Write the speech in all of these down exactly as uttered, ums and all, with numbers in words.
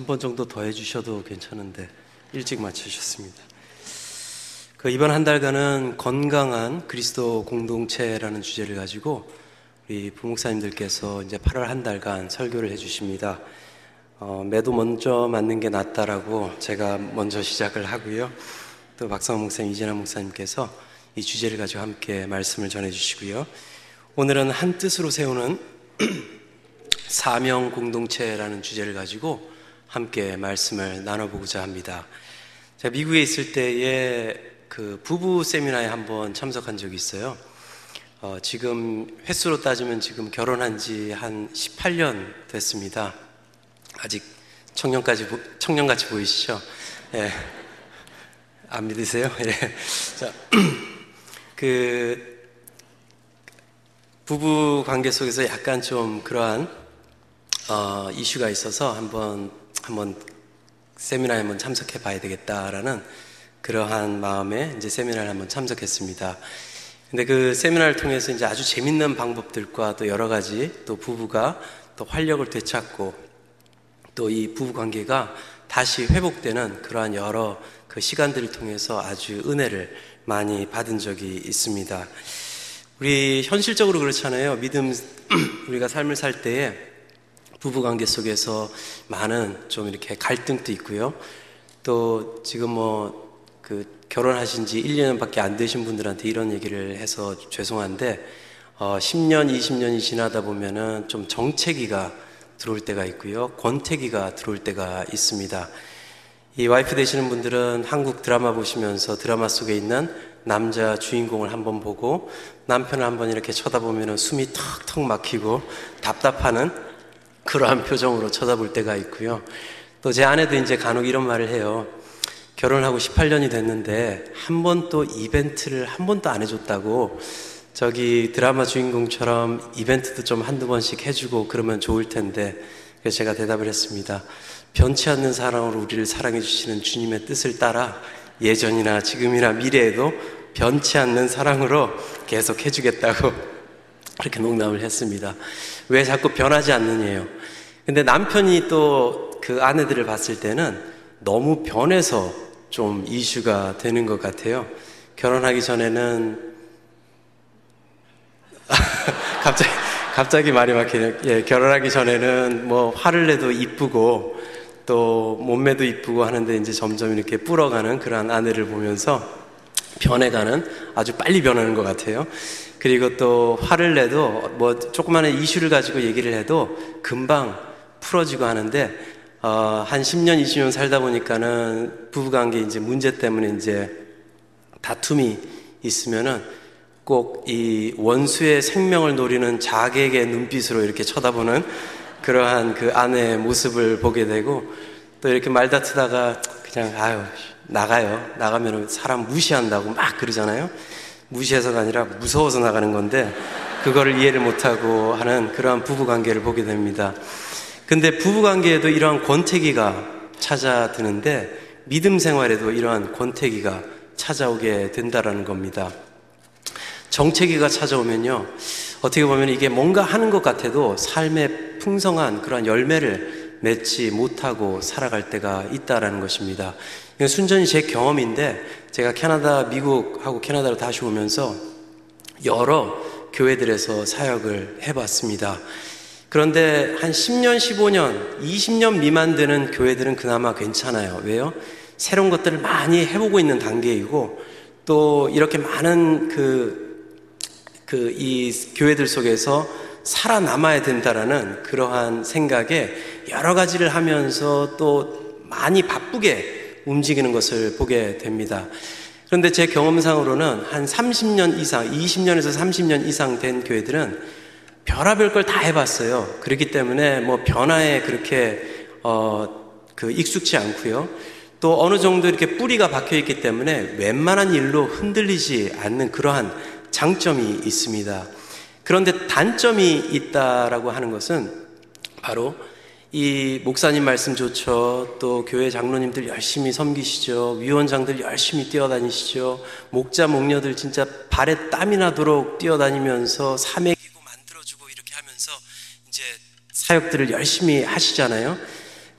한 번 정도 더 해주셔도 괜찮은데 일찍 마치셨습니다. 그 이번 한 달간은 건강한 그리스도 공동체라는 주제를 가지고 우리 부목사님들께서 이제 팔월 한 달간 설교를 해주십니다. 어, 매도 먼저 맞는 게 낫다라고 제가 먼저 시작을 하고요. 또 박성원 목사님, 이진환 목사님께서 이 주제를 가지고 함께 말씀을 전해주시고요. 오늘은 한 뜻으로 세우는 사명 공동체라는 주제를 가지고 함께 말씀을 나눠보고자 합니다. 제가 미국에 있을 때에 그 부부 세미나에 한번 참석한 적이 있어요. 어, 지금 횟수로 따지면 지금 결혼한 지 한 십팔 년 됐습니다. 아직 청년까지 청년같이 보이시죠? 예. 안 믿으세요? 예. 자, 그 부부 관계 속에서 약간 좀 그러한 어, 이슈가 있어서 한번 한번 세미나에 한번 참석해 봐야 되겠다라는 그러한 마음에 이제 세미나를 한번 참석했습니다. 근데 그 세미나를 통해서 이제 아주 재밌는 방법들과 또 여러 가지 또 부부가 또 활력을 되찾고 또 이 부부 관계가 다시 회복되는 그러한 여러 그 시간들을 통해서 아주 은혜를 많이 받은 적이 있습니다. 우리 현실적으로 그렇잖아요. 믿음, 우리가 삶을 살 때에 부부 관계 속에서 많은 좀 이렇게 갈등도 있고요. 또 지금 뭐 그 결혼하신 지 일 년밖에 안 되신 분들한테 이런 얘기를 해서 죄송한데 어 십 년, 이십 년이 지나다 보면은 좀 정체기가 들어올 때가 있고요. 권태기가 들어올 때가 있습니다. 이 와이프 되시는 분들은 한국 드라마 보시면서 드라마 속에 있는 남자 주인공을 한번 보고 남편을 한번 이렇게 쳐다보면은 숨이 턱턱 막히고 답답하는 그러한 표정으로 쳐다볼 때가 있고요. 또 제 아내도 이제 간혹 이런 말을 해요. 결혼하고 십팔 년이 됐는데 한 번도 이벤트를 한 번도 안 해줬다고 저기 드라마 주인공처럼 이벤트도 좀 한두 번씩 해주고 그러면 좋을 텐데. 그래서 제가 대답을 했습니다. 변치 않는 사랑으로 우리를 사랑해 주시는 주님의 뜻을 따라 예전이나 지금이나 미래에도 변치 않는 사랑으로 계속 해주겠다고 그렇게 농담을 했습니다. 왜 자꾸 변하지 않느냐요. 근데 남편이 또 그 아내들을 봤을 때는 너무 변해서 좀 이슈가 되는 것 같아요. 결혼하기 전에는 갑자기 갑자기 말이 막히네요. 예, 결혼하기 전에는 뭐 화를 내도 이쁘고 또 몸매도 이쁘고 하는데 이제 점점 이렇게 불어가는 그러한 아내를 보면서 변해가는 아주 빨리 변하는 것 같아요. 그리고 또 화를 내도 뭐 조그마한 이슈를 가지고 얘기를 해도 금방 풀어지고 하는데. 어, 한 십 년, 이십 년 살다 보니까는 부부관계 이제 문제 때문에 이제 다툼이 있으면은 꼭 이 원수의 생명을 노리는 자객의 눈빛으로 이렇게 쳐다보는 그러한 그 아내의 모습을 보게 되고 또 이렇게 말다투다가 그냥 아유, 나가요. 나가면은 사람 무시한다고 막 그러잖아요. 무시해서가 아니라 무서워서 나가는 건데 그거를 이해를 못하고 하는 그러한 부부관계를 보게 됩니다. 근데 부부관계에도 이러한 권태기가 찾아드는데 믿음 생활에도 이러한 권태기가 찾아오게 된다라는 겁니다. 정체기가 찾아오면요. 어떻게 보면 이게 뭔가 하는 것 같아도 삶의 풍성한 그러한 열매를 맺지 못하고 살아갈 때가 있다라는 것입니다. 이건 순전히 제 경험인데 제가 캐나다, 미국하고 캐나다로 다시 오면서 여러 교회들에서 사역을 해봤습니다. 그런데 한 십 년, 십오 년, 이십 년 미만 되는 교회들은 그나마 괜찮아요. 왜요? 새로운 것들을 많이 해보고 있는 단계이고 또 이렇게 많은 그, 그, 이 교회들 속에서 살아남아야 된다라는 그러한 생각에 여러 가지를 하면서 또 많이 바쁘게 움직이는 것을 보게 됩니다. 그런데 제 경험상으로는 한 삼십 년 이상, 이십 년에서 삼십 년 이상 된 교회들은 별하별 걸 다 해봤어요. 그렇기 때문에 뭐 변화에 그렇게 어 그 익숙치 않고요. 또 어느 정도 이렇게 뿌리가 박혀 있기 때문에 웬만한 일로 흔들리지 않는 그러한 장점이 있습니다. 그런데 단점이 있다라고 하는 것은 바로 이 목사님 말씀 좋죠. 또 교회 장로님들 열심히 섬기시죠. 위원장들 열심히 뛰어다니시죠. 목자 목녀들 진짜 발에 땀이 나도록 뛰어다니면서 삼회 이제 사역들을 열심히 하시잖아요.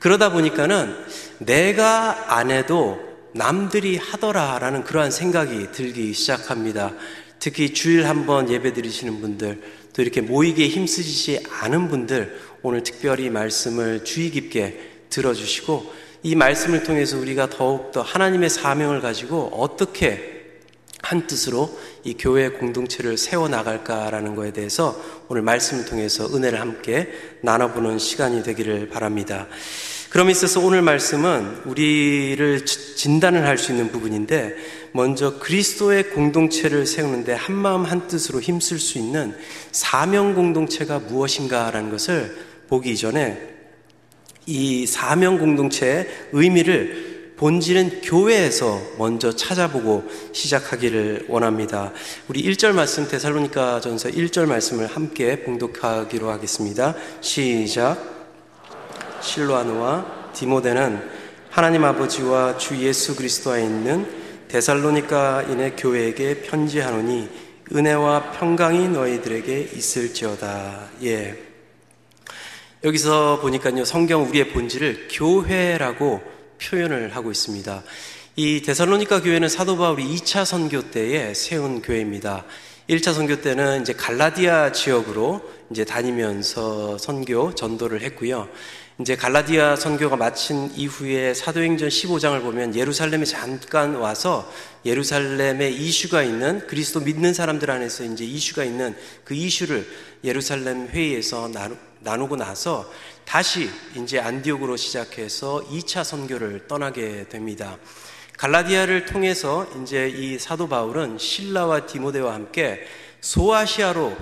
그러다 보니까는 내가 안 해도 남들이 하더라라는 그러한 생각이 들기 시작합니다. 특히 주일 한번 예배 드리시는 분들, 또 이렇게 모이기에 힘쓰시지 않은 분들, 오늘 특별히 말씀을 주의 깊게 들어주시고, 이 말씀을 통해서 우리가 더욱더 하나님의 사명을 가지고 어떻게 한 뜻으로 이 교회 공동체를 세워나갈까라는 거에 대해서 오늘 말씀을 통해서 은혜를 함께 나눠보는 시간이 되기를 바랍니다. 그럼에 있어서 오늘 말씀은 우리를 진단을 할 수 있는 부분인데, 먼저 그리스도의 공동체를 세우는데 한마음 한뜻으로 힘쓸 수 있는 사명 공동체가 무엇인가라는 것을 보기 이전에 이 사명 공동체의 의미를 본질은 교회에서 먼저 찾아보고 시작하기를 원합니다. 우리 일 절 말씀, 데살로니가 전서 일 절 말씀을 함께 봉독하기로 하겠습니다. 시작. 실로아노와 디모데는 하나님 아버지와 주 예수 그리스도에 있는 데살로니가인의 교회에게 편지하노니 은혜와 평강이 너희들에게 있을지어다. 예. 여기서 보니까요, 성경 우리의 본질을 교회라고 표현을 하고 있습니다. 이 데살로니가 교회는 사도 바울이 이 차 선교 때에 세운 교회입니다. 일 차 선교 때는 이제 갈라디아 지역으로 이제 다니면서 선교 전도를 했고요. 이제 갈라디아 선교가 마친 이후에 사도행전 십오 장을 보면 예루살렘에 잠깐 와서 예루살렘에 이슈가 있는, 그리스도 믿는 사람들 안에서 이제 이슈가 있는 그 이슈를 예루살렘 회의에서 나누, 나누고 나서 다시 이제 안디옥으로 시작해서 이 차 선교를 떠나게 됩니다. 갈라디아를 통해서 이제 이 사도 바울은 실라와 디모데와 함께 소아시아로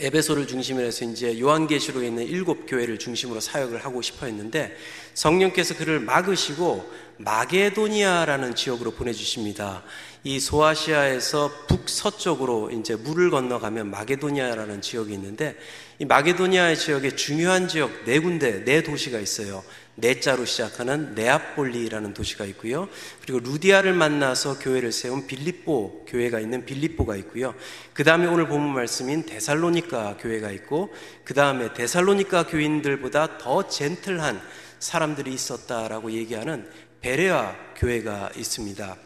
에베소를 중심으로 해서 이제 요한계시록에 있는 일곱 교회를 중심으로 사역을 하고 싶어 했는데, 성령께서 그를 막으시고 마게도니아라는 지역으로 보내주십니다. 이 소아시아에서 북서쪽으로 이제 물을 건너가면 마게도니아라는 지역이 있는데, 이 마게도니아의 지역에 중요한 지역 네 군데, 네 도시가 있어요. 네 자로 시작하는 네아폴리라는 도시가 있고요. 그리고 루디아를 만나서 교회를 세운 빌립보 교회가 있는 빌립보가 있고요. 그 다음에 오늘 본문 말씀인 데살로니가 교회가 있고, 그 다음에 데살로니가 교인들보다 더 젠틀한 사람들이 있었다라고 얘기하는 베레아 교회가 있습니다.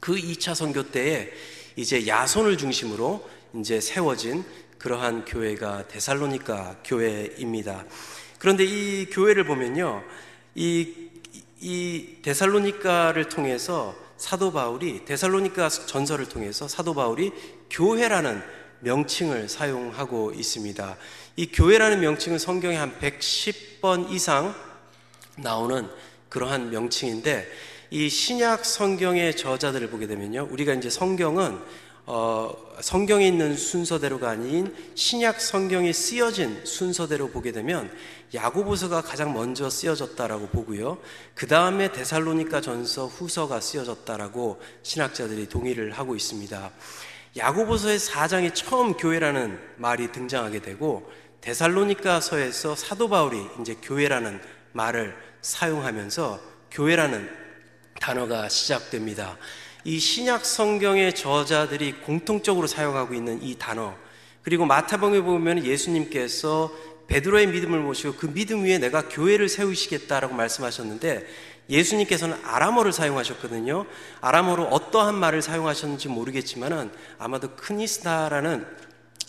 그 이 차 선교 때에 이제 야손을 중심으로 이제 세워진 그러한 교회가 데살로니가 교회입니다. 그런데 이 교회를 보면요, 이, 이 데살로니가를 통해서 사도 바울이, 데살로니가 전서를 통해서 사도 바울이 교회라는 명칭을 사용하고 있습니다. 이 교회라는 명칭은 성경에 한 백십 번 이상 나오는 그러한 명칭인데, 이 신약 성경의 저자들을 보게 되면요, 우리가 이제 성경은 어, 성경에 있는 순서대로가 아닌 신약 성경이 쓰여진 순서대로 보게 되면 야고보서가 가장 먼저 쓰여졌다라고 보고요, 그 다음에 데살로니가 전서, 후서가 쓰여졌다라고 신학자들이 동의를 하고 있습니다. 야고보서의 사 장에 처음 교회라는 말이 등장하게 되고, 데살로니가서에서 사도 바울이 이제 교회라는 말을 사용하면서 교회라는 단어가 시작됩니다. 이 신약 성경의 저자들이 공통적으로 사용하고 있는 이 단어, 그리고 마태복음에 보면 예수님께서 베드로의 믿음을 모시고 그 믿음 위에 내가 교회를 세우시겠다라고 말씀하셨는데, 예수님께서는 아람어를 사용하셨거든요. 아람어로 어떠한 말을 사용하셨는지 모르겠지만은 아마도 크니스다라는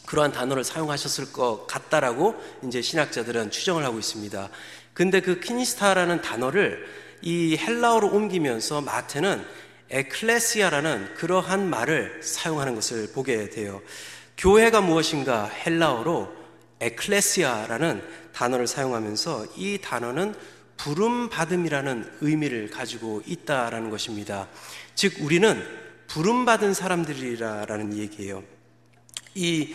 그러한 단어를 사용하셨을 것 같다라고 이제 신학자들은 추정을 하고 있습니다. 근데 그 크니스다라는 단어를 이 헬라어로 옮기면서 마태는 에클레시아라는 그러한 말을 사용하는 것을 보게 돼요. 교회가 무엇인가, 헬라어로 에클레시아라는 단어를 사용하면서 이 단어는 부름받음이라는 의미를 가지고 있다라는 것입니다. 즉 우리는 부름받은 사람들이라는 얘기예요. 이,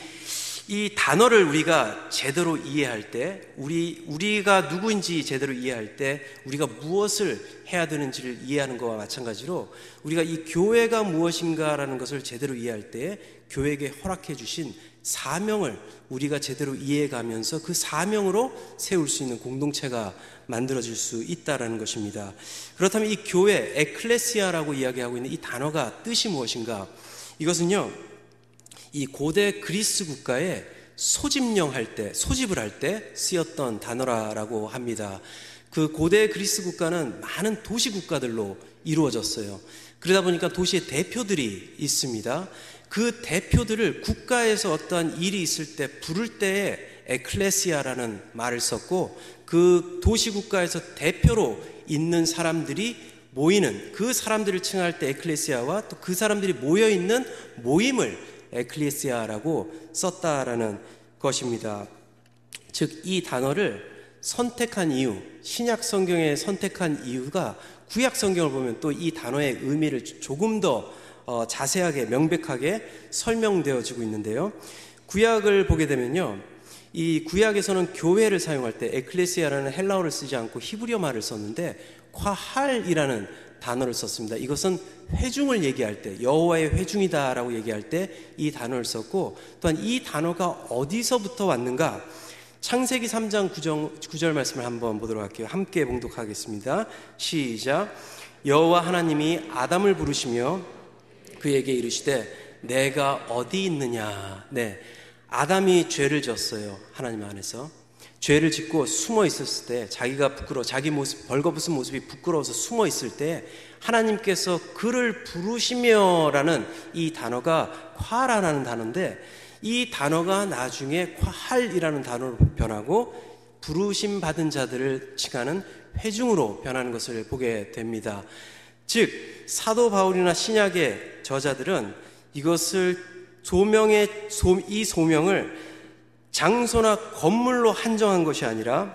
이 단어를 우리가 제대로 이해할 때, 우리, 우리가 누구인지 제대로 이해할 때, 우리가 무엇을 해야 되는지를 이해하는 것과 마찬가지로 우리가 이 교회가 무엇인가라는 것을 제대로 이해할 때 교회에게 허락해 주신 사명을 우리가 제대로 이해가면서 그 사명으로 세울 수 있는 공동체가 만들어질 수 있다라는 것입니다. 그렇다면 이 교회, 에클레시아라고 이야기하고 있는 이 단어가 뜻이 무엇인가? 이것은요, 이 고대 그리스 국가에 소집령 할 때, 소집을 할 때 쓰였던 단어라고 합니다. 그 고대 그리스 국가는 많은 도시 국가들로 이루어졌어요. 그러다 보니까 도시의 대표들이 있습니다. 그 대표들을 국가에서 어떠한 일이 있을 때 부를 때에 에클레시아라는 말을 썼고, 그 도시 국가에서 대표로 있는 사람들이 모이는, 그 사람들을 칭할 때 에클레시아와 또 그 사람들이 모여있는 모임을 에클레시아라고 썼다라는 것입니다. 즉 이 단어를 선택한 이유, 신약 성경에 선택한 이유가 구약 성경을 보면 또 이 단어의 의미를 조금 더 어, 자세하게 명백하게 설명되어지고 있는데요. 구약을 보게 되면요, 이 구약에서는 교회를 사용할 때 에클레시아라는 헬라어를 쓰지 않고 히브리어 말을 썼는데 과할이라는 단어를 썼습니다. 이것은 회중을 얘기할 때, 여호와의 회중이다 라고 얘기할 때 이 단어를 썼고, 또한 이 단어가 어디서부터 왔는가, 창세기 삼 장 구 절 말씀을 한번 보도록 할게요. 함께 봉독하겠습니다. 시작. 여호와 하나님이 아담을 부르시며 그에게 이르시되 내가 어디 있느냐. 네, 아담이 죄를 졌어요. 하나님 안에서 죄를 짓고 숨어 있었을 때, 자기가 부끄러워, 자기 모습, 벌거벗은 모습이 부끄러워서 숨어 있을 때 하나님께서 그를 부르시며 라는 이 단어가 콰라라는 단어인데, 이 단어가 나중에 콰할이라는 단어로 변하고 부르심 받은 자들을 칭하는 회중으로 변하는 것을 보게 됩니다. 즉 사도 바울이나 신약의 저자들은 이것을 소명의, 이 소명을 장소나 건물로 한정한 것이 아니라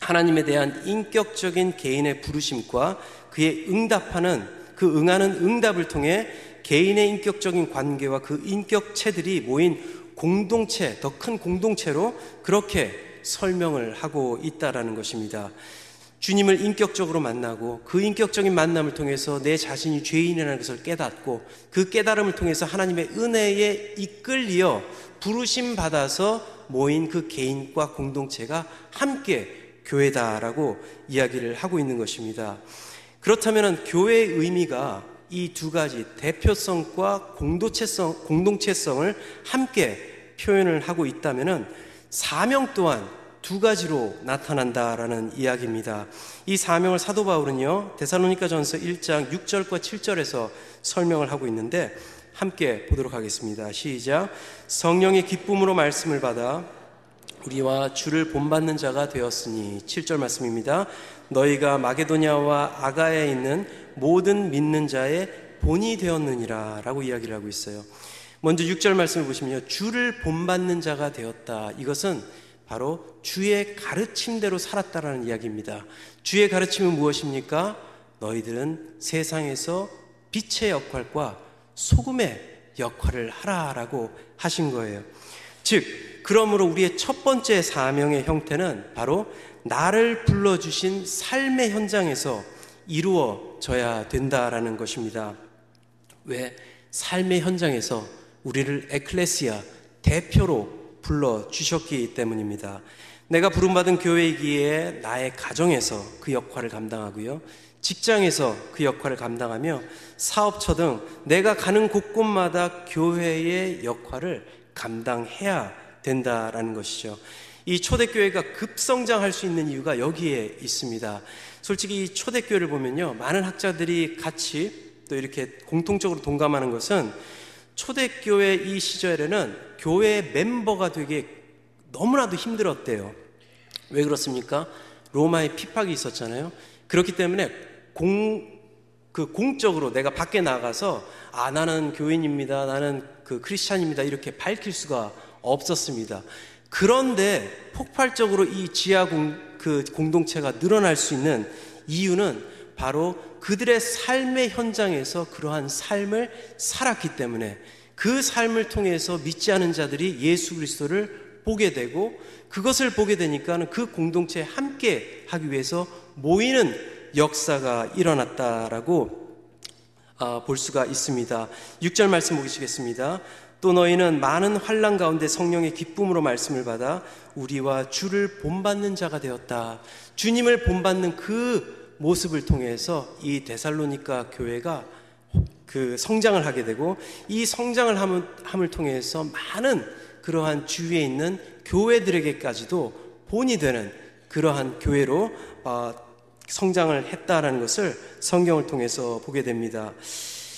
하나님에 대한 인격적인 개인의 부르심과 그에 응답하는, 그 응하는 응답을 통해 개인의 인격적인 관계와 그 인격체들이 모인 공동체, 더 큰 공동체로 그렇게 설명을 하고 있다라는 것입니다. 주님을 인격적으로 만나고 그 인격적인 만남을 통해서 내 자신이 죄인이라는 것을 깨닫고, 그 깨달음을 통해서 하나님의 은혜에 이끌리어 부르심 받아서 모인 그 개인과 공동체가 함께 교회다라고 이야기를 하고 있는 것입니다. 그렇다면 교회의 의미가 이 두 가지 대표성과 공동체성, 공동체성을 함께 표현을 하고 있다면 사명 또한 두 가지로 나타난다라는 이야기입니다. 이 사명을 사도 바울은요 데살로니가전서 일 장 육 절과 칠 절에서 설명을 하고 있는데 함께 보도록 하겠습니다. 시작. 성령의 기쁨으로 말씀을 받아 우리와 주를 본받는 자가 되었으니, 칠 절 말씀입니다. 너희가 마게도냐와 아가야에 있는 모든 믿는 자의 본이 되었느니라 라고 이야기를 하고 있어요. 먼저 육 절 말씀을 보시면요, 주를 본받는 자가 되었다. 이것은 바로 주의 가르침대로 살았다라는 이야기입니다. 주의 가르침은 무엇입니까? 너희들은 세상에서 빛의 역할과 소금의 역할을 하라라고 하신 거예요. 즉, 그러므로 우리의 첫 번째 사명의 형태는 바로 나를 불러주신 삶의 현장에서 이루어져야 된다라는 것입니다. 왜? 삶의 현장에서 우리를 에클레시아, 대표로 불러주셨기 때문입니다. 내가 부름받은 교회이기에 나의 가정에서 그 역할을 감당하고요, 직장에서 그 역할을 감당하며, 사업처 등 내가 가는 곳곳마다 교회의 역할을 감당해야 된다라는 것이죠. 이 초대교회가 급성장할 수 있는 이유가 여기에 있습니다. 솔직히 이 초대교회를 보면요, 많은 학자들이 같이 또 이렇게 공통적으로 동감하는 것은 초대교회 이 시절에는 교회 멤버가 되게 너무나도 힘들었대요. 왜 그렇습니까? 로마의 핍박이 있었잖아요. 그렇기 때문에 공, 그 공적으로 내가 밖에 나가서 아 나는 교인입니다, 나는 그 크리스찬입니다 이렇게 밝힐 수가 없었습니다. 그런데 폭발적으로 이 지하 공, 그 공동체가 늘어날 수 있는 이유는 바로 그들의 삶의 현장에서 그러한 삶을 살았기 때문에, 그 삶을 통해서 믿지 않은 자들이 예수 그리스도를 보게 되고, 그것을 보게 되니까 그 공동체에 함께 하기 위해서 모이는 역사가 일어났다라고 볼 수가 있습니다. 육 절 말씀 보시겠습니다. 또 너희는 많은 환난 가운데 성령의 기쁨으로 말씀을 받아 우리와 주를 본받는 자가 되었다. 주님을 본받는 그 모습을 통해서 이 데살로니가 교회가 그 성장을 하게 되고, 이 성장을 함을 통해서 많은 그러한 주위에 있는 교회들에게까지도 본이 되는 그러한 교회로 성장을 했다라는 것을 성경을 통해서 보게 됩니다.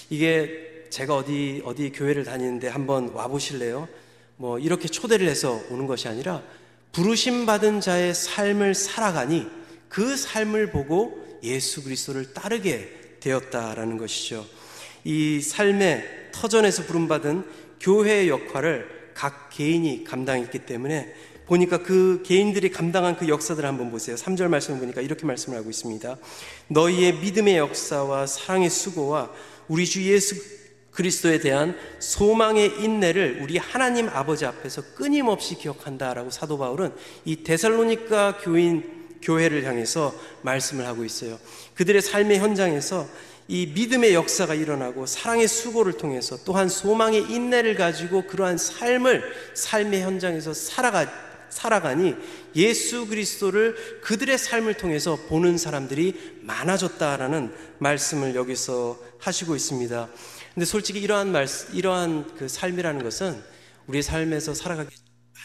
이게 제가 어디 어디 교회를 다니는데 한번 와보실래요? 뭐 이렇게 초대를 해서 오는 것이 아니라 부르심 받은 자의 삶을 살아가니 그 삶을 보고 예수 그리스도를 따르게 되었다라는 것이죠. 이 삶의 터전에서 부름받은 교회의 역할을 각 개인이 감당했기 때문에 보니까 그 개인들이 감당한 그 역사들을 한번 보세요. 삼 절 말씀을 보니까 이렇게 말씀을 하고 있습니다. 너희의 믿음의 역사와 사랑의 수고와 우리 주 예수 그리스도에 대한 소망의 인내를 우리 하나님 아버지 앞에서 끊임없이 기억한다라고 사도 바울은 이 데살로니가 교인 교회를 향해서 말씀을 하고 있어요. 그들의 삶의 현장에서 이 믿음의 역사가 일어나고 사랑의 수고를 통해서 또한 소망의 인내를 가지고 그러한 삶을 삶의 현장에서 살아가 살아가니 예수 그리스도를 그들의 삶을 통해서 보는 사람들이 많아졌다라는 말씀을 여기서 하시고 있습니다. 근데 솔직히 이러한 말씀, 이러한 그 삶이라는 것은 우리 삶에서 살아가기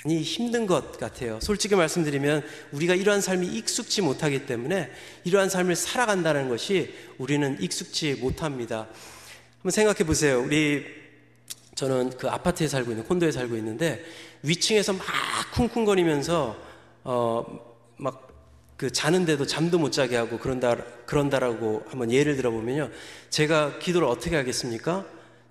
많이 힘든 것 같아요. 솔직히 말씀드리면 우리가 이러한 삶이 익숙지 못하기 때문에 이러한 삶을 살아간다는 것이 우리는 익숙지 못합니다. 한번 생각해 보세요. 우리 저는 그 아파트에 살고 있는 콘도에 살고 있는데 위층에서 막 쿵쿵거리면서 어 막 그 자는데도 잠도 못 자게 하고 그런다 그런다라고 한번 예를 들어보면요, 제가 기도를 어떻게 하겠습니까?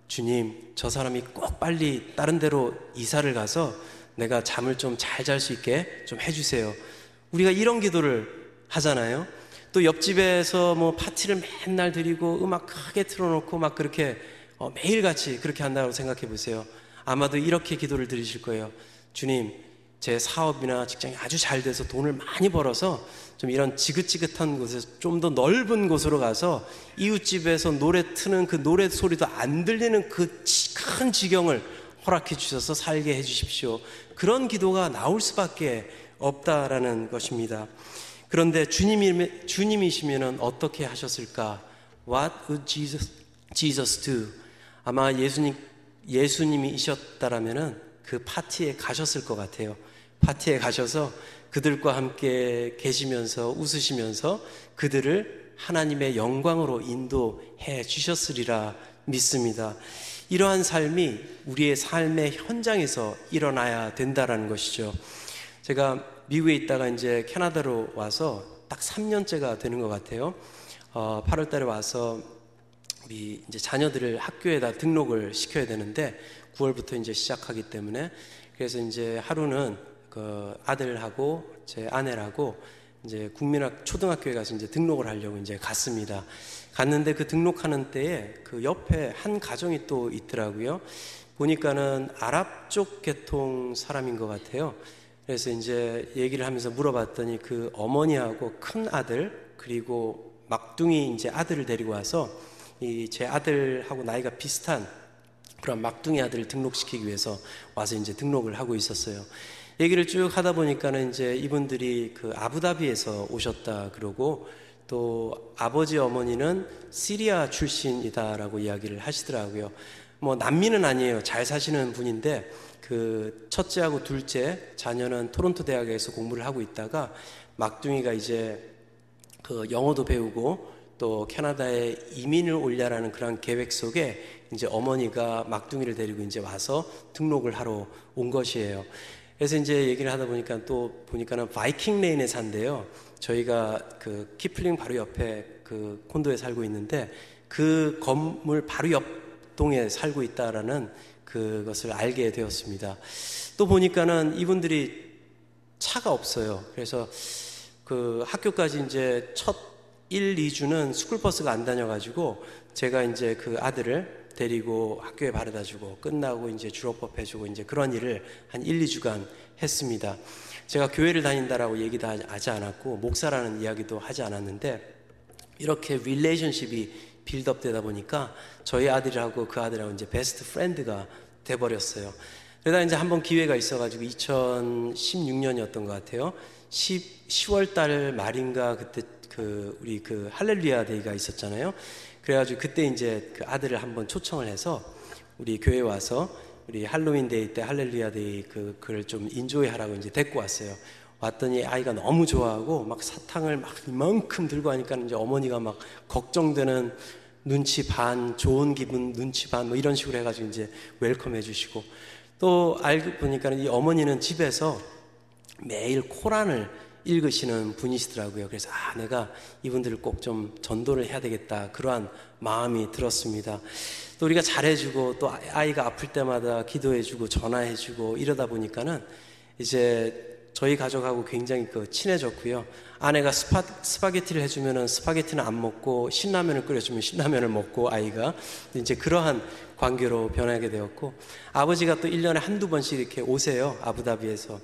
주님, 저 사람이 꼭 빨리 다른 데로 이사를 가서 내가 잠을 좀 잘 잘 수 있게 좀 해주세요. 우리가 이런 기도를 하잖아요. 또 옆집에서 뭐 파티를 맨날 드리고 음악 크게 틀어놓고 막 그렇게 어, 매일같이 그렇게 한다고 생각해 보세요. 아마도 이렇게 기도를 드리실 거예요. 주님, 제 사업이나 직장이 아주 잘 돼서 돈을 많이 벌어서 좀 이런 지긋지긋한 곳에서 좀 더 넓은 곳으로 가서 이웃집에서 노래 트는 그 노래 소리도 안 들리는 그 큰 지경을 허락해 주셔서 살게 해 주십시오. 그런 기도가 나올 수밖에 없다라는 것입니다. 그런데 주님이, 주님이시면 어떻게 하셨을까? What would Jesus, Jesus do? 아마 예수님, 예수님이셨다라면 그 파티에 가셨을 것 같아요. 파티에 가셔서 그들과 함께 계시면서 웃으시면서 그들을 하나님의 영광으로 인도해 주셨으리라 믿습니다. 이러한 삶이 우리의 삶의 현장에서 일어나야 된다라는 것이죠. 제가 미국에 있다가 이제 캐나다로 와서 딱 삼 년째가 되는 것 같아요. 어, 팔월 달에 와서 우리 이제 자녀들을 학교에다 등록을 시켜야 되는데 구월부터 이제 시작하기 때문에 그래서 이제 하루는 그 아들하고 제 아내하고 이제 국민학 초등학교에 가서 이제 등록을 하려고 이제 갔습니다. 갔는데 그 등록하는 때에 그 옆에 한 가정이 또 있더라고요. 보니까는 아랍 쪽 계통 사람인 것 같아요. 그래서 이제 얘기를 하면서 물어봤더니 그 어머니하고 큰 아들 그리고 막둥이 이제 아들을 데리고 와서 이 제 아들하고 나이가 비슷한 그런 막둥이 아들을 등록시키기 위해서 와서 이제 등록을 하고 있었어요. 얘기를 쭉 하다 보니까는 이제 이분들이 그 아부다비에서 오셨다 그러고 또 아버지 어머니는 시리아 출신이다라고 이야기를 하시더라고요. 뭐 난민은 아니에요. 잘 사시는 분인데 그 첫째하고 둘째 자녀는 토론토 대학에서 공부를 하고 있다가 막둥이가 이제 그 영어도 배우고 또 캐나다에 이민을 올려라는 그런 계획 속에 이제 어머니가 막둥이를 데리고 이제 와서 등록을 하러 온 것이에요. 그래서 이제 얘기를 하다 보니까 또 보니까는 바이킹 레인에 산대요. 저희가 그 키플링 바로 옆에 그 콘도에 살고 있는데 그 건물 바로 옆 동에 살고 있다라는 그것을 알게 되었습니다. 또 보니까는 이분들이 차가 없어요. 그래서 그 학교까지 이제 첫 일, 이 주는 스쿨버스가 안 다녀가지고 제가 이제 그 아들을 데리고 학교에 바래다 주고 끝나고 이제 주업법 해주고 이제 그런 일을 한 일, 이 주간 했습니다. 제가 교회를 다닌다라고 얘기도 하지 않았고 목사라는 이야기도 하지 않았는데 이렇게 릴레이션십이 빌드업 되다 보니까 저희 아들하고 그 아들하고 이제 베스트 프렌드가 돼버렸어요. 그러다 이제 한번 기회가 있어가지고 이천십육 년이었던 것 같아요. 시월 달 말인가 그때 그 우리 그 할렐루야 데이가 있었잖아요. 그래가지고 그때 이제 그 아들을 한번 초청을 해서 우리 교회 와서 우리 할로윈 데이 때 할렐루야 데이 그 그걸 좀 인조이 하라고 이제 데리고 왔어요. 왔더니 아이가 너무 좋아하고 막 사탕을 막 이만큼 들고 하니까 이제 어머니가 막 걱정되는 눈치 반, 좋은 기분 눈치 반 뭐 이런 식으로 해가지고 이제 웰컴 해주시고, 또 알고 보니까 이 어머니는 집에서 매일 코란을 읽으시는 분이시더라고요. 그래서 아, 내가 이분들을 꼭 좀 전도를 해야 되겠다, 그러한 마음이 들었습니다. 또 우리가 잘해주고 또 아이가 아플 때마다 기도해주고 전화해주고 이러다 보니까는 이제 저희 가족하고 굉장히 그 친해졌고요. 아내가 스파, 스파게티를 해주면은 스파게티는 안 먹고 신라면을 끓여주면 신라면을 먹고, 아이가 이제 그러한 관계로 변하게 되었고, 아버지가 또 일 년에 한두 번씩 이렇게 오세요, 아부다비에서.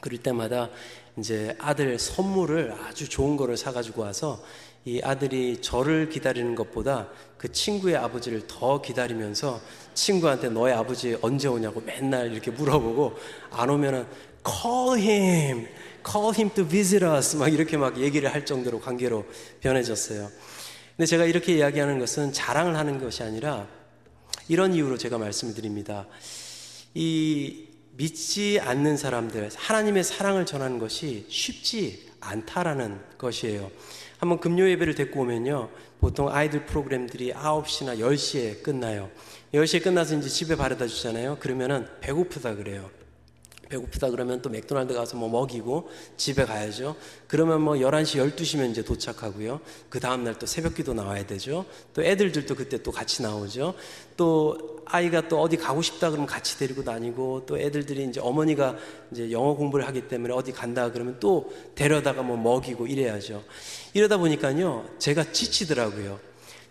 그럴 때마다 이제 아들 선물을 아주 좋은 거를 사가지고 와서 이 아들이 저를 기다리는 것보다 그 친구의 아버지를 더 기다리면서 친구한테 너의 아버지 언제 오냐고 맨날 이렇게 물어보고, 안 오면은 call him, call him to visit us 막 이렇게 막 얘기를 할 정도로 관계로 변해졌어요. 근데 제가 이렇게 이야기하는 것은 자랑을 하는 것이 아니라 이런 이유로 제가 말씀을 드립니다. 이 믿지 않는 사람들, 하나님의 사랑을 전하는 것이 쉽지 않다라는 것이에요. 한번 금요 예배를 데리고 오면요, 보통 아이들 프로그램들이 아홉 시나 열 시에 끝나요. 열 시에 끝나서 이제 집에 바래다 주잖아요. 그러면은 배고프다 그래요. 배고프다 그러면 또 맥도날드 가서 뭐 먹이고 집에 가야죠. 그러면 뭐 열한 시, 열두 시면 이제 도착하고요. 그 다음날 또 새벽기도 나와야 되죠. 또 애들들도 그때 또 같이 나오죠. 또 아이가 또 어디 가고 싶다 그러면 같이 데리고 다니고, 또 애들들이 이제 어머니가 이제 영어 공부를 하기 때문에 어디 간다 그러면 또 데려다가 뭐 먹이고 이래야죠. 이러다 보니까요, 제가 지치더라고요.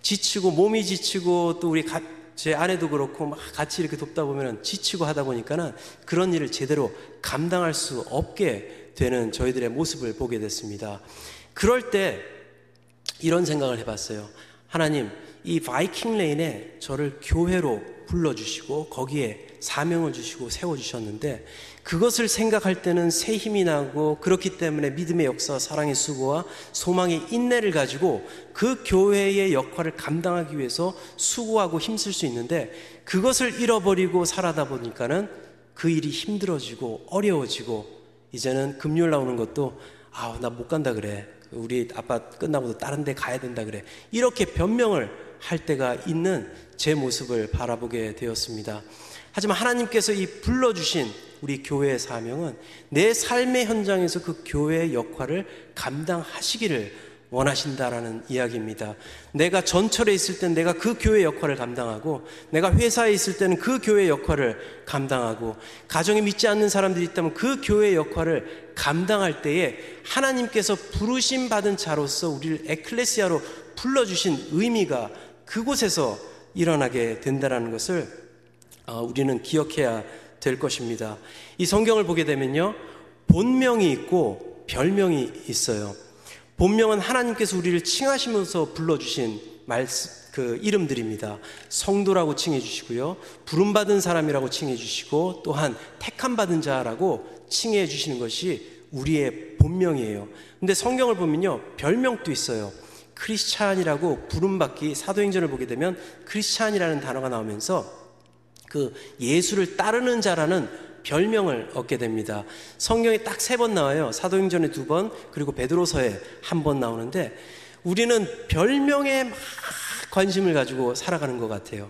지치고 몸이 지치고, 또 우리 가, 제 아내도 그렇고 막 같이 이렇게 돕다 보면 지치고 하다 보니까는 그런 일을 제대로 감당할 수 없게 되는 저희들의 모습을 보게 됐습니다. 그럴 때 이런 생각을 해봤어요. 하나님, 이 바이킹 레인에 저를 교회로 불러주시고 거기에 사명을 주시고 세워주셨는데, 그것을 생각할 때는 새 힘이 나고, 그렇기 때문에 믿음의 역사와 사랑의 수고와 소망의 인내를 가지고 그 교회의 역할을 감당하기 위해서 수고하고 힘쓸 수 있는데, 그것을 잃어버리고 살아다 보니까는 그 일이 힘들어지고 어려워지고, 이제는 금요일 나오는 것도 아, 나 못 간다 그래, 우리 아빠 끝나고도 다른 데 가야 된다 그래, 이렇게 변명을 할 때가 있는 제 모습을 바라보게 되었습니다. 하지만 하나님께서 이 불러주신 우리 교회의 사명은 내 삶의 현장에서 그 교회의 역할을 감당하시기를 원하신다라는 이야기입니다. 내가 전철에 있을 땐 내가 그 교회의 역할을 감당하고, 내가 회사에 있을 때는 그 교회의 역할을 감당하고, 가정에 믿지 않는 사람들이 있다면 그 교회의 역할을 감당할 때에 하나님께서 부르심 받은 자로서 우리를 에클레시아로 불러주신 의미가 그곳에서 일어나게 된다는 것을 우리는 기억해야 될 것입니다. 이 성경을 보게 되면요, 본명이 있고 별명이 있어요. 본명은 하나님께서 우리를 칭하시면서 불러주신 말씀, 그 이름들입니다. 성도라고 칭해주시고요, 부름받은 사람이라고 칭해주시고, 또한 택함받은 자라고 칭해주시는 것이 우리의 본명이에요. 근데 성경을 보면요, 별명도 있어요. 크리스찬이라고 부름받기, 사도행전을 보게 되면 크리스찬이라는 단어가 나오면서 그 예수를 따르는 자라는 별명을 얻게 됩니다. 성경에 딱 세 번 나와요. 사도행전에 두 번, 그리고 베드로서에 한 번 나오는데, 우리는 별명에 막 관심을 가지고 살아가는 것 같아요.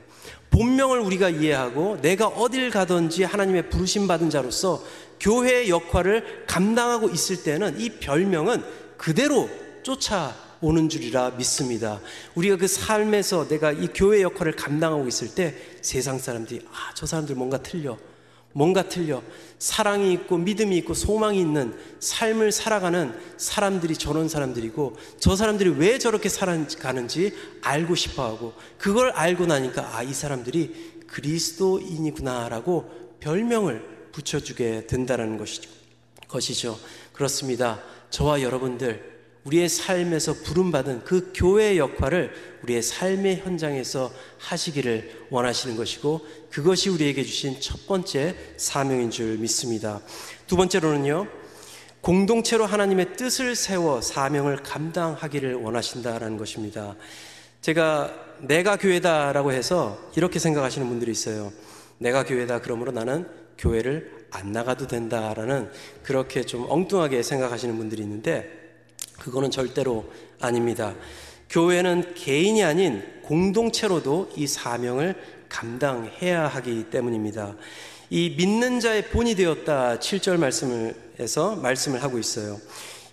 본명을 우리가 이해하고 내가 어딜 가든지 하나님의 부르심 받은 자로서 교회의 역할을 감당하고 있을 때는 이 별명은 그대로 쫓아 오는 줄이라 믿습니다. 우리가 그 삶에서 내가 이 교회 역할을 감당하고 있을 때 세상 사람들이 아, 저 사람들 뭔가 틀려, 뭔가 틀려. 사랑이 있고 믿음이 있고 소망이 있는 삶을 살아가는 사람들이 저런 사람들이고, 저 사람들이 왜 저렇게 살아가는지 알고 싶어하고, 그걸 알고 나니까 아, 이 사람들이 그리스도인이구나라고 별명을 붙여주게 된다는 것이죠. 그렇습니다. 저와 여러분들, 우리의 삶에서 부름받은 그 교회의 역할을 우리의 삶의 현장에서 하시기를 원하시는 것이고, 그것이 우리에게 주신 첫 번째 사명인 줄 믿습니다. 두 번째로는요, 공동체로 하나님의 뜻을 세워 사명을 감당하기를 원하신다라는 것입니다. 제가 내가 교회다라고 해서 이렇게 생각하시는 분들이 있어요. 내가 교회다, 그러므로 나는 교회를 안 나가도 된다라는, 그렇게 좀 엉뚱하게 생각하시는 분들이 있는데, 그거는 절대로 아닙니다. 교회는 개인이 아닌 공동체로도 이 사명을 감당해야 하기 때문입니다. 이 믿는 자의 본이 되었다 칠 절 말씀에서 말씀을 하고 있어요.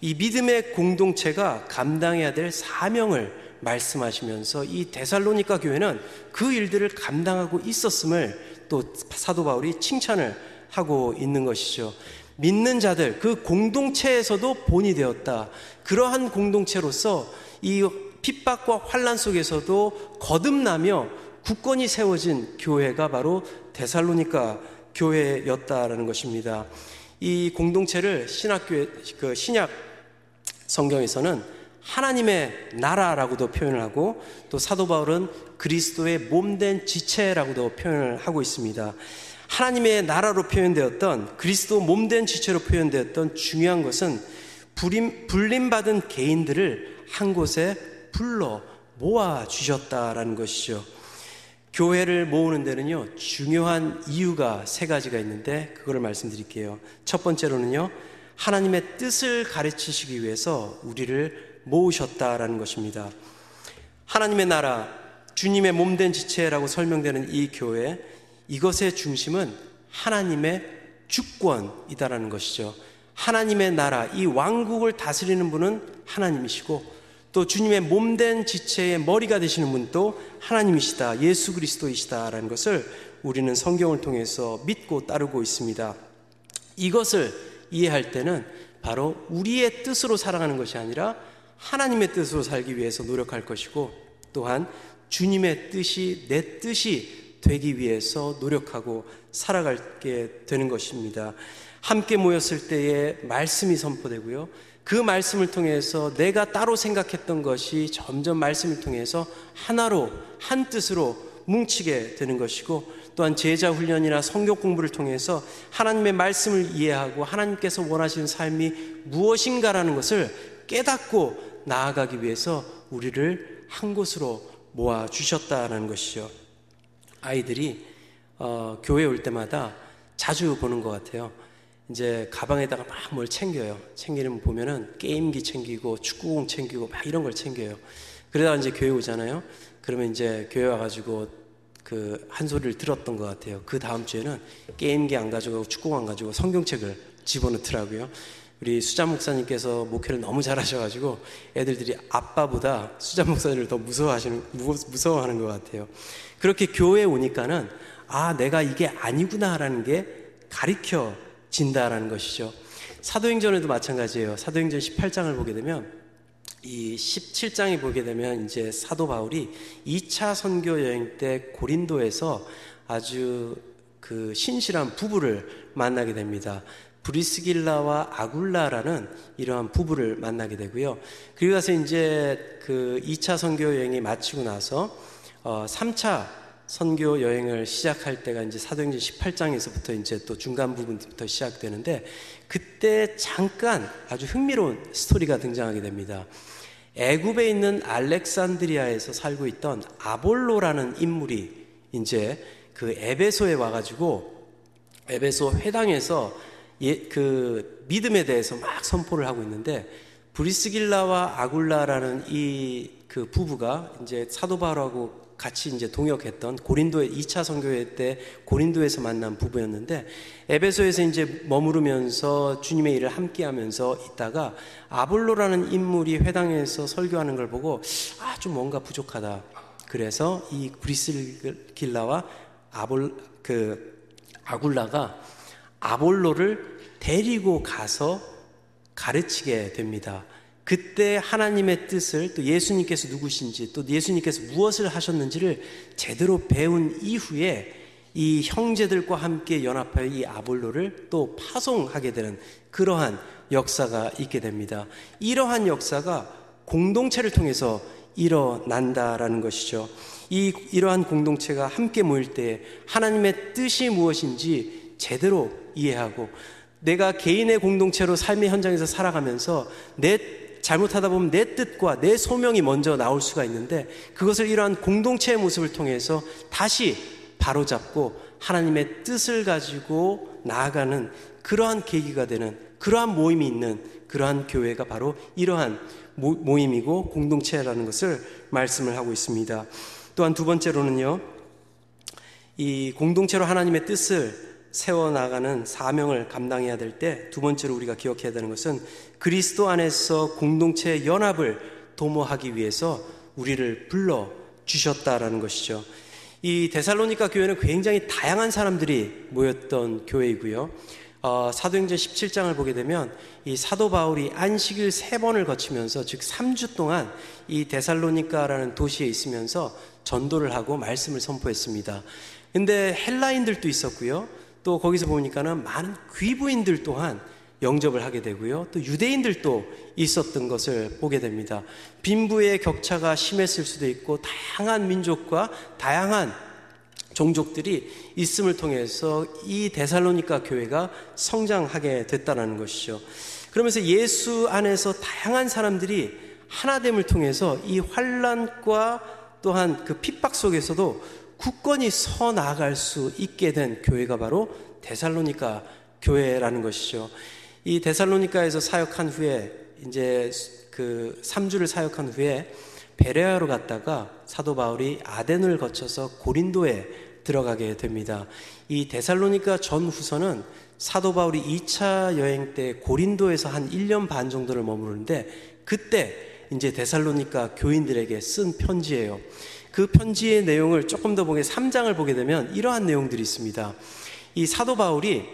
이 믿음의 공동체가 감당해야 될 사명을 말씀하시면서 이 데살로니가 교회는 그 일들을 감당하고 있었음을 또 사도 바울이 칭찬을 하고 있는 것이죠. 믿는 자들, 그 공동체에서도 본이 되었다. 그러한 공동체로서 이 핍박과 환란 속에서도 거듭나며 굳건히 세워진 교회가 바로 데살로니가 교회였다라는 것입니다. 이 공동체를 신학교의, 그 신약 성경에서는 하나님의 나라라고도 표현을 하고, 또 사도 바울은 그리스도의 몸된 지체라고도 표현을 하고 있습니다. 하나님의 나라로 표현되었던, 그리스도 몸된 지체로 표현되었던 중요한 것은 불림받은 개인들을 한 곳에 불러 모아주셨다라는 것이죠. 교회를 모으는 데는요, 중요한 이유가 세 가지가 있는데 그걸 말씀드릴게요. 첫 번째로는요, 하나님의 뜻을 가르치시기 위해서 우리를 모으셨다라는 것입니다. 하나님의 나라, 주님의 몸된 지체라고 설명되는 이 교회, 이것의 중심은 하나님의 주권이다라는 것이죠. 하나님의 나라, 이 왕국을 다스리는 분은 하나님이시고, 또 주님의 몸된 지체의 머리가 되시는 분도 하나님이시다, 예수 그리스도이시다라는 것을 우리는 성경을 통해서 믿고 따르고 있습니다. 이것을 이해할 때는 바로 우리의 뜻으로 살아가는 것이 아니라 하나님의 뜻으로 살기 위해서 노력할 것이고, 또한 주님의 뜻이 내 뜻이 되기 위해서 노력하고 살아가게 되는 것입니다. 함께 모였을 때에 말씀이 선포되고요, 그 말씀을 통해서 내가 따로 생각했던 것이 점점 말씀을 통해서 하나로, 한 뜻으로 뭉치게 되는 것이고, 또한 제자 훈련이나 성경 공부를 통해서 하나님의 말씀을 이해하고 하나님께서 원하시는 삶이 무엇인가라는 것을 깨닫고 나아가기 위해서 우리를 한 곳으로 모아주셨다라는 것이죠. 아이들이 어, 교회 올 때마다 자주 보는 것 같아요. 이제 가방에다가 막 뭘 챙겨요. 챙기는 보면은 게임기 챙기고 축구공 챙기고 막 이런 걸 챙겨요. 그러다가 이제 교회 오잖아요. 그러면 이제 교회 와가지고 그 한 소리를 들었던 것 같아요. 그 다음 주에는 게임기 안 가지고 축구공 안 가지고 성경책을 집어넣더라고요. 우리 수잔 목사님께서 목회를 너무 잘하셔가지고 애들들이 아빠보다 수잔 목사님을 더 무서워하시는, 무서워하는 것 같아요. 그렇게 교회에 오니까는 아, 내가 이게 아니구나라는 게 가르쳐진다라는 것이죠. 사도행전에도 마찬가지예요. 사도행전 십팔 장을 보게 되면, 이 십칠 장에 보게 되면 이제 사도 바울이 이 차 선교 여행 때 고린도에서 아주 그 신실한 부부를 만나게 됩니다. 브리스길라와 아굴라라는 이러한 부부를 만나게 되고요. 그리고 나서 이제 그 이 차 선교 여행이 마치고 나서 어 삼 차 선교 여행을 시작할 때가 이제 사도행전 십팔 장에서부터 이제 또 중간 부분부터 시작되는데, 그때 잠깐 아주 흥미로운 스토리가 등장하게 됩니다. 애굽에 있는 알렉산드리아에서 살고 있던 아볼로라는 인물이 이제 그 에베소에 와가지고 에베소 회당에서 예, 그 믿음에 대해서 막 선포를 하고 있는데, 브리스길라와 아굴라라는 이 그 부부가 이제 사도 바울하고 같이 이제 동역했던 고린도의 이 차 선교회 때 고린도에서 만난 부부였는데, 에베소에서 이제 머무르면서 주님의 일을 함께 하면서 있다가 아볼로라는 인물이 회당에서 설교하는 걸 보고 아, 좀 뭔가 부족하다. 그래서 이 브리스길라와 아볼 그 아굴라가 아볼로를 데리고 가서 가르치게 됩니다. 그때 하나님의 뜻을, 또 예수님께서 누구신지, 또 예수님께서 무엇을 하셨는지를 제대로 배운 이후에 이 형제들과 함께 연합하여 이 아볼로를 또 파송하게 되는 그러한 역사가 있게 됩니다. 이러한 역사가 공동체를 통해서 일어난다라는 것이죠. 이, 이러한 공동체가 함께 모일 때 하나님의 뜻이 무엇인지 제대로 이해하고, 내가 개인의 공동체로 삶의 현장에서 살아가면서 내 잘못하다 보면 내 뜻과 내 소명이 먼저 나올 수가 있는데, 그것을 이러한 공동체의 모습을 통해서 다시 바로잡고 하나님의 뜻을 가지고 나아가는 그러한 계기가 되는 그러한 모임이 있는 그러한 교회가 바로 이러한 모임이고 공동체라는 것을 말씀을 하고 있습니다. 또한 두 번째로는요, 이 공동체로 하나님의 뜻을 세워나가는 사명을 감당해야 될 때 두 번째로 우리가 기억해야 되는 것은 그리스도 안에서 공동체의 연합을 도모하기 위해서 우리를 불러주셨다라는 것이죠. 이 데살로니가 교회는 굉장히 다양한 사람들이 모였던 교회이고요. 어, 사도행전 십칠 장을 보게 되면 이 사도 바울이 안식일 세 번을 거치면서 즉 삼 주 동안 이 데살로니가라는 도시에 있으면서 전도를 하고 말씀을 선포했습니다. 근데 헬라인들도 있었고요. 또 거기서 보니까는 많은 귀부인들 또한 영접을 하게 되고요. 또 유대인들도 있었던 것을 보게 됩니다. 빈부의 격차가 심했을 수도 있고 다양한 민족과 다양한 종족들이 있음을 통해서 이 데살로니가 교회가 성장하게 됐다는 것이죠. 그러면서 예수 안에서 다양한 사람들이 하나됨을 통해서 이 환란과 또한 그 핍박 속에서도 굳건히 서 나아갈 수 있게 된 교회가 바로 데살로니가 교회라는 것이죠. 이 데살로니가에서 사역한 후에 이제 그 삼 주를 사역한 후에 베레아로 갔다가 사도 바울이 아덴을 거쳐서 고린도에 들어가게 됩니다. 이 데살로니가 전후서는 사도 바울이 이 차 여행 때 고린도에서 한 일 년 반 정도를 머무르는데 그때 이제 데살로니가 교인들에게 쓴 편지예요. 그 편지의 내용을 조금 더 보게 삼 장을 보게 되면 이러한 내용들이 있습니다. 이 사도 바울이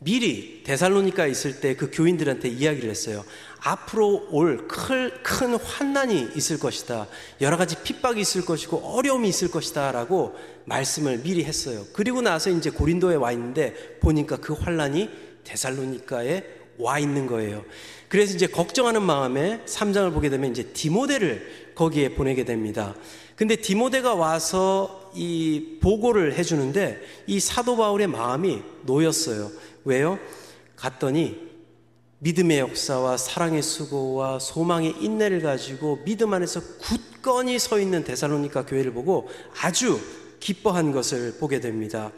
미리 데살로니가에 있을 때 그 교인들한테 이야기를 했어요. 앞으로 올 큰 환난이 있을 것이다. 여러 가지 핍박이 있을 것이고 어려움이 있을 것이다 라고 말씀을 미리 했어요. 그리고 나서 이제 고린도에 와 있는데 보니까 그 환난이 데살로니가에 와 있는 거예요. 그래서 이제 걱정하는 마음에 삼 장을 보게 되면 이제 디모데를 거기에 보내게 됩니다. 근데 디모데가 와서 이 보고를 해주는데 이 사도 바울의 마음이 놓였어요. 왜요? 갔더니 믿음의 역사와 사랑의 수고와 소망의 인내를 가지고 믿음 안에서 굳건히 서 있는 데살로니가 교회를 보고 아주 기뻐한 것을 보게 됩니다.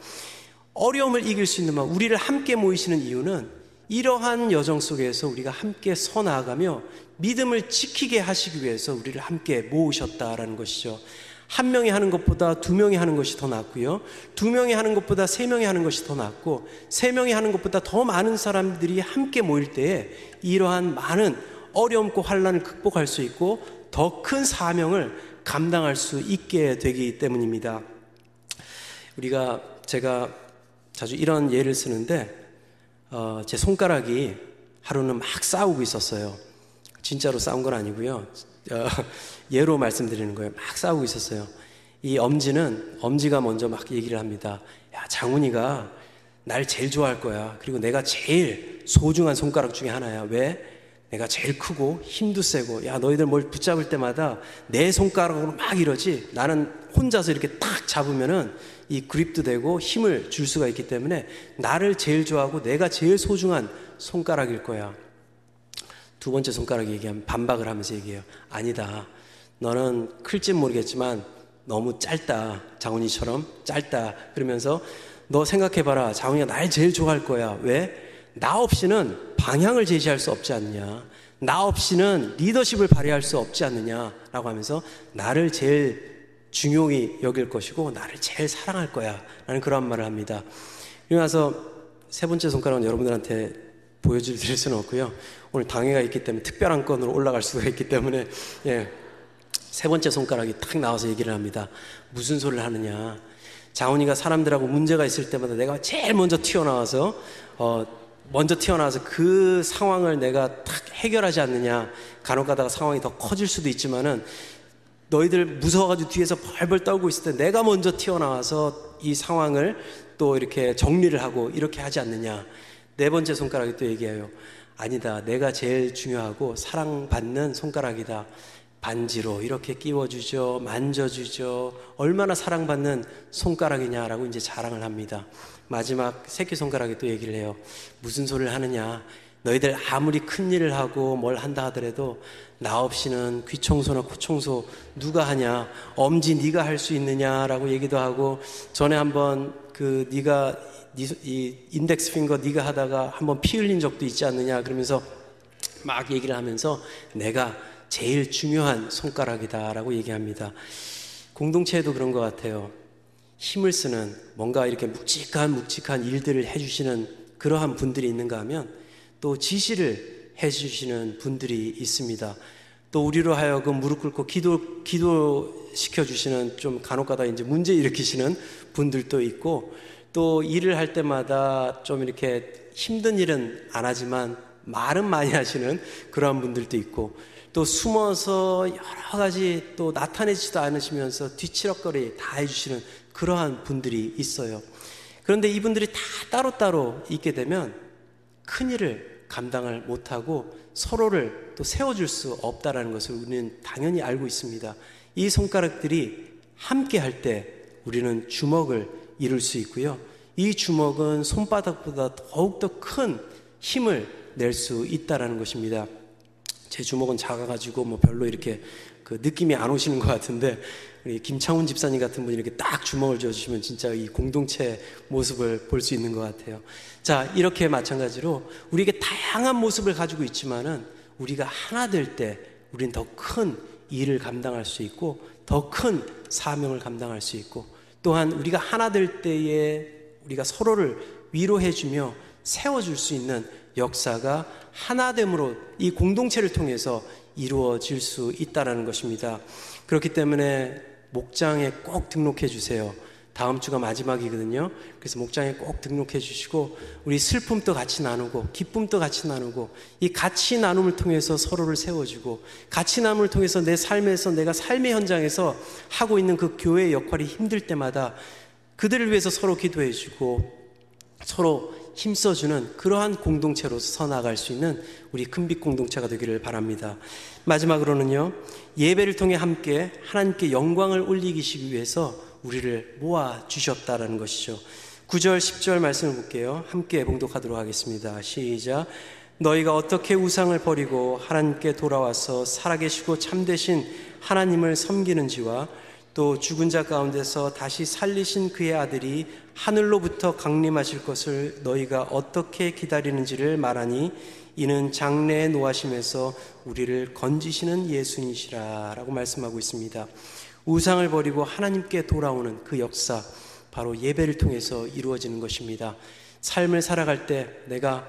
어려움을 이길 수 있는 막 우리를 함께 모이시는 이유는 이러한 여정 속에서 우리가 함께 서 나아가며 믿음을 지키게 하시기 위해서 우리를 함께 모으셨다라는 것이죠. 한 명이 하는 것보다 두 명이 하는 것이 더 낫고요. 두 명이 하는 것보다 세 명이 하는 것이 더 낫고 세 명이 하는 것보다 더 많은 사람들이 함께 모일 때에 이러한 많은 어려움과 환난을 극복할 수 있고 더 큰 사명을 감당할 수 있게 되기 때문입니다. 우리가 제가 자주 이런 예를 쓰는데 어, 제 손가락이 하루는 막 싸우고 있었어요. 진짜로 싸운 건 아니고요. 어, 예로 말씀드리는 거예요. 막 싸우고 있었어요. 이 엄지는 엄지가 먼저 막 얘기를 합니다. 야, 장훈이가 날 제일 좋아할 거야. 그리고 내가 제일 소중한 손가락 중에 하나야. 왜? 내가 제일 크고 힘도 세고 야 너희들 뭘 붙잡을 때마다 내 손가락으로 막 이러지. 나는 혼자서 이렇게 딱 잡으면은 이 그립도 되고 힘을 줄 수가 있기 때문에 나를 제일 좋아하고 내가 제일 소중한 손가락일 거야. 두 번째 손가락 얘기하면 반박을 하면서 얘기해요. 아니다. 너는 클진 모르겠지만 너무 짧다. 장훈이처럼 짧다. 그러면서 너 생각해봐라. 장훈이가 날 제일 좋아할 거야. 왜? 나 없이는 방향을 제시할 수 없지 않느냐. 나 없이는 리더십을 발휘할 수 없지 않느냐라고 하면서 나를 제일 중요히 여길 것이고 나를 제일 사랑할 거야. 라는 그런 말을 합니다. 그리고 나서 세 번째 손가락은 여러분들한테 보여드릴 수는 없고요. 오늘 당회가 있기 때문에 특별한 건으로 올라갈 수가 있기 때문에 예, 세 번째 손가락이 딱 나와서 얘기를 합니다. 무슨 소리를 하느냐. 장훈이가 사람들하고 문제가 있을 때마다 내가 제일 먼저 튀어나와서 어, 먼저 튀어나와서 그 상황을 내가 딱 해결하지 않느냐. 간혹 가다가 상황이 더 커질 수도 있지만은 너희들 무서워가지고 뒤에서 벌벌 떨고 있을 때 내가 먼저 튀어나와서 이 상황을 또 이렇게 정리를 하고 이렇게 하지 않느냐. 네 번째 손가락이 또 얘기해요. 아니다. 내가 제일 중요하고 사랑받는 손가락이다. 반지로 이렇게 끼워주죠. 만져주죠. 얼마나 사랑받는 손가락이냐라고 이제 자랑을 합니다. 마지막 새끼손가락이 또 얘기를 해요. 무슨 소리를 하느냐. 너희들 아무리 큰 일을 하고 뭘 한다 하더라도 나 없이는 귀 청소나 코 청소 누가 하냐. 엄지 네가 할 수 있느냐라고 얘기도 하고 전에 한번 그 네가 이 인덱스 핑거 네가 하다가 한번 피 흘린 적도 있지 않느냐 그러면서 막 얘기를 하면서 내가 제일 중요한 손가락이다라고 얘기합니다. 공동체에도 그런 것 같아요. 힘을 쓰는 뭔가 이렇게 묵직한 묵직한 일들을 해주시는 그러한 분들이 있는가 하면 또 지시를 해주시는 분들이 있습니다. 또 우리로 하여금 무릎 꿇고 기도, 기도시켜 주시는 좀 간혹가다 이제 문제 일으키시는 분들도 있고 또 일을 할 때마다 좀 이렇게 힘든 일은 안 하지만 말은 많이 하시는 그러한 분들도 있고 또 숨어서 여러 가지 또 나타내지도 않으시면서 뒤치럭거리 다 해주시는 그러한 분들이 있어요. 그런데 이분들이 다 따로따로 있게 되면 큰일을 감당을 못하고 서로를 또 세워줄 수 없다라는 것을 우리는 당연히 알고 있습니다. 이 손가락들이 함께 할 때 우리는 주먹을 이룰 수 있고요. 이 주먹은 손바닥보다 더욱더 큰 힘을 낼 수 있다라는 것입니다. 제 주먹은 작아가지고 뭐 별로 이렇게 그 느낌이 안 오시는 것 같은데 우리 김창훈 집사님 같은 분이 이렇게 딱 주먹을 쥐어주시면 진짜 이 공동체 모습을 볼 수 있는 것 같아요. 자, 이렇게 마찬가지로 우리에게 다양한 모습을 가지고 있지만은 우리가 하나 될 때 우린 더 큰 일을 감당할 수 있고 더 큰 사명을 감당할 수 있고 또한 우리가 하나 될 때에 우리가 서로를 위로해주며 세워줄 수 있는 역사가 하나됨으로 이 공동체를 통해서 이루어질 수 있다는 것입니다. 그렇기 때문에 목장에 꼭 등록해 주세요. 다음 주가 마지막이거든요. 그래서 목장에 꼭 등록해 주시고 우리 슬픔도 같이 나누고 기쁨도 같이 나누고 이 같이 나눔을 통해서 서로를 세워주고 같이 나눔을 통해서 내 삶에서 내가 삶의 현장에서 하고 있는 그 교회의 역할이 힘들 때마다 그들을 위해서 서로 기도해 주고 서로 힘써주는 그러한 공동체로 서나갈 수 있는 우리 큰빛 공동체가 되기를 바랍니다. 마지막으로는요, 예배를 통해 함께 하나님께 영광을 올리기 위해서 우리를 모아주셨다라는 것이죠. 구 절, 십 절 말씀을 볼게요. 함께 봉독하도록 하겠습니다. 시작. 너희가 어떻게 우상을 버리고 하나님께 돌아와서 살아계시고 참되신 하나님을 섬기는지와 또 죽은 자 가운데서 다시 살리신 그의 아들이 하늘로부터 강림하실 것을 너희가 어떻게 기다리는지를 말하니 이는 장래의 노하심에서 우리를 건지시는 예수님이시라 라고 말씀하고 있습니다. 우상을 버리고 하나님께 돌아오는 그 역사, 바로 예배를 통해서 이루어지는 것입니다. 삶을 살아갈 때 내가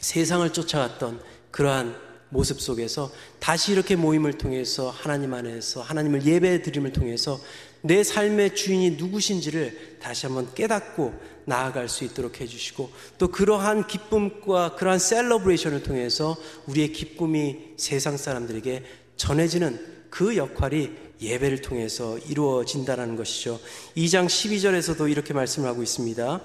세상을 쫓아갔던 그러한 모습 속에서 다시 이렇게 모임을 통해서 하나님 안에서 하나님을 예배 드림을 통해서 내 삶의 주인이 누구신지를 다시 한번 깨닫고 나아갈 수 있도록 해주시고 또 그러한 기쁨과 그러한 셀러브레이션을 통해서 우리의 기쁨이 세상 사람들에게 전해지는 그 역할이 예배를 통해서 이루어진다는 것이죠. 이 장 십이 절에서도 이렇게 말씀을 하고 있습니다.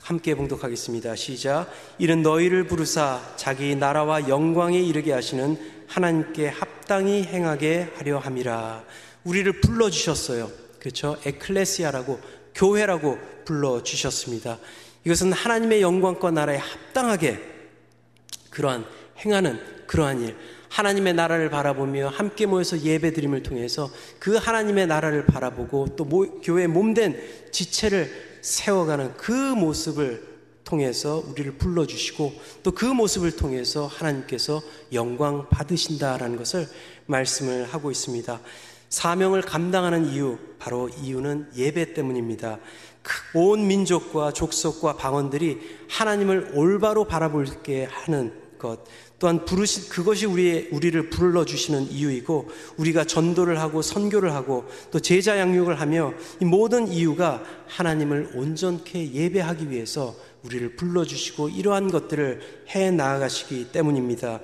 함께 봉독하겠습니다. 시작. 이는 너희를 부르사 자기 나라와 영광에 이르게 하시는 하나님께 합당히 행하게 하려 함이라. 우리를 불러주셨어요. 그렇죠? 에클레시아라고, 교회라고 불러주셨습니다. 이것은 하나님의 영광과 나라에 합당하게 그러한 행하는 그러한 일, 하나님의 나라를 바라보며 함께 모여서 예배드림을 통해서 그 하나님의 나라를 바라보고 또 교회의 몸된 지체를 세워가는 그 모습을 통해서 우리를 불러주시고 또 그 모습을 통해서 하나님께서 영광 받으신다라는 것을 말씀을 하고 있습니다. 사명을 감당하는 이유, 바로 이유는 예배 때문입니다. 온 민족과 족속과 방언들이 하나님을 올바로 바라볼게 하는 것, 또한 부르신 그것이 우리의, 우리를 불러주시는 이유이고 우리가 전도를 하고 선교를 하고 또 제자 양육을 하며 이 모든 이유가 하나님을 온전케 예배하기 위해서 우리를 불러주시고 이러한 것들을 해 나아가시기 때문입니다.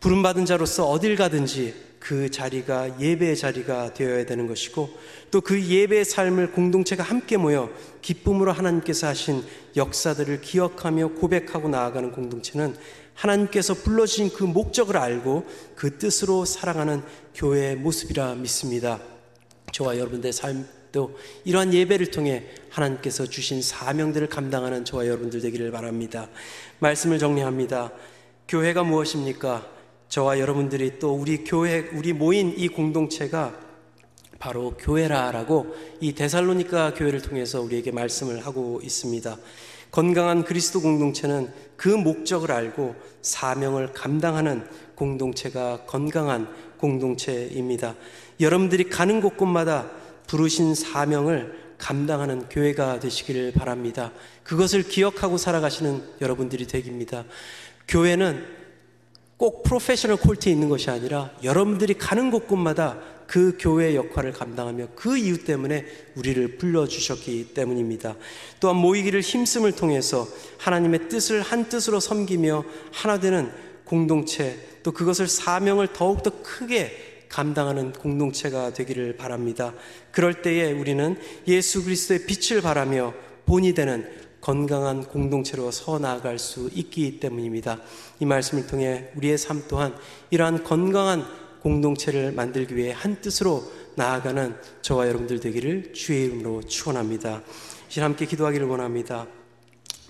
부름받은 자로서 어딜 가든지 그 자리가 예배의 자리가 되어야 되는 것이고 또 그 예배의 삶을 공동체가 함께 모여 기쁨으로 하나님께서 하신 역사들을 기억하며 고백하고 나아가는 공동체는 하나님께서 불러주신 그 목적을 알고 그 뜻으로 살아가는 교회의 모습이라 믿습니다. 저와 여러분들의 삶도 이러한 예배를 통해 하나님께서 주신 사명들을 감당하는 저와 여러분들 되기를 바랍니다. 말씀을 정리합니다. 교회가 무엇입니까? 저와 여러분들이 또 우리 교회, 우리 모인 이 공동체가 바로 교회라라고 이 데살로니가 교회를 통해서 우리에게 말씀을 하고 있습니다. 건강한 그리스도 공동체는 그 목적을 알고 사명을 감당하는 공동체가 건강한 공동체입니다. 여러분들이 가는 곳곳마다 부르신 사명을 감당하는 교회가 되시기를 바랍니다. 그것을 기억하고 살아가시는 여러분들이 되깁니다. 교회는 꼭 프로페셔널 콜트에 있는 것이 아니라 여러분들이 가는 곳곳마다 그 교회의 역할을 감당하며 그 이유 때문에 우리를 불러주셨기 때문입니다. 또한 모이기를 힘씀을 통해서 하나님의 뜻을 한 뜻으로 섬기며 하나 되는 공동체, 또 그것을 사명을 더욱더 크게 감당하는 공동체가 되기를 바랍니다. 그럴 때에 우리는 예수 그리스도의 빛을 바라며 본이 되는 건강한 공동체로 서 나아갈 수 있기 때문입니다. 이 말씀을 통해 우리의 삶 또한 이러한 건강한 공동체를 만들기 위해 한 뜻으로 나아가는 저와 여러분들 되기를 주의 이름으로 축원합니다. 이제 함께 기도하기를 원합니다.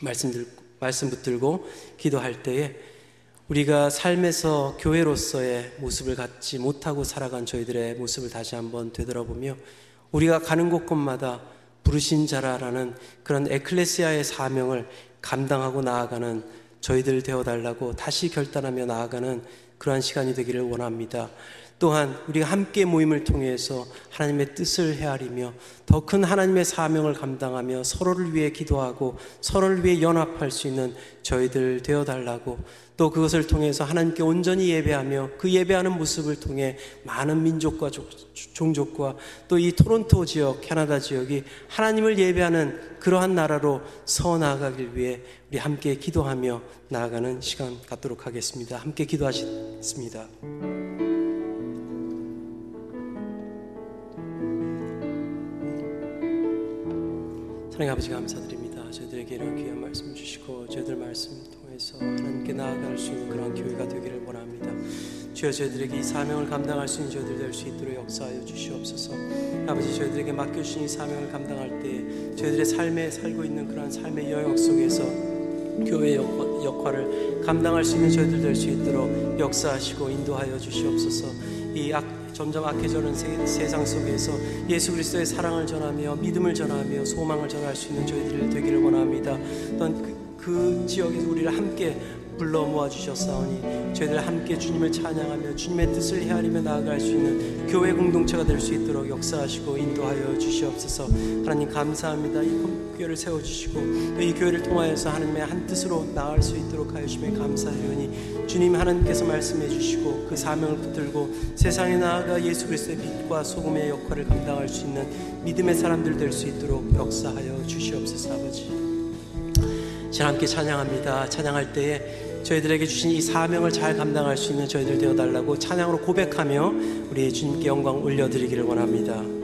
말씀들, 말씀 붙들고 기도할 때에 우리가 삶에서 교회로서의 모습을 갖지 못하고 살아간 저희들의 모습을 다시 한번 되돌아보며 우리가 가는 곳곳마다 부르신 자라라는 그런 에클레시아의 사명을 감당하고 나아가는 저희들 되어달라고 다시 결단하며 나아가는 그러한 시간이 되기를 원합니다. 또한 우리가 함께 모임을 통해서 하나님의 뜻을 헤아리며 더 큰 하나님의 사명을 감당하며 서로를 위해 기도하고 서로를 위해 연합할 수 있는 저희들 되어달라고, 또 그것을 통해서 하나님께 온전히 예배하며 그 예배하는 모습을 통해 많은 민족과 종족과 또 이 토론토 지역, 캐나다 지역이 하나님을 예배하는 그러한 나라로 서 나아가길 위해 우리 함께 기도하며 나아가는 시간 갖도록 하겠습니다. 함께 기도하시겠습니다. 하나님 아버지 감사드립니다. 저희들에게 이런 귀한 말씀 주시고 저희들 말씀 통해서 하나님께 나아갈 수 있는 그런 교회가 되기를 원합니다. 주여, 저희들에게 이 사명을 감당할 수 있는 저희들 될 수 있도록 역사하여 주시옵소서. 아버지, 저희들에게 맡겨주신 이 사명을 감당할 때 저희들의 삶에 살고 있는 그런 삶의 여역 속에서 교회의 역할을 감당할 수 있는 저희들 될 수 있도록 역사하시고 인도하여 주시옵소서. 이 악 점점 악해져는 세, 세상 속에서 예수 그리스도의 사랑을 전하며 믿음을 전하며 소망을 전할 수 있는 저희들 되기를 원합니다. 또한 그, 그 지역에서 우리를 함께 불러 모아주셨사오니 저희들 함께 주님을 찬양하며 주님의 뜻을 헤아리며 나아갈 수 있는 교회 공동체가 될 수 있도록 역사하시고 인도하여 주시옵소서. 하나님 감사합니다. 이 교회를 세워주시고 이 교회를 통하여서 하나님의 한 뜻으로 나아갈 수 있도록 하여 주심에 감사하려니 주님, 하나님께서 말씀해 주시고 그 사명을 붙들고 세상에 나아가 예수 그리스도의 빛과 소금의 역할을 감당할 수 있는 믿음의 사람들 될 수 있도록 역사하여 주시옵소서. 아버지, 제가 함께 찬양합니다. 찬양할 때에 저희들에게 주신 이 사명을 잘 감당할 수 있는 저희들 되어달라고 찬양으로 고백하며 우리 주님께 영광 올려드리기를 원합니다.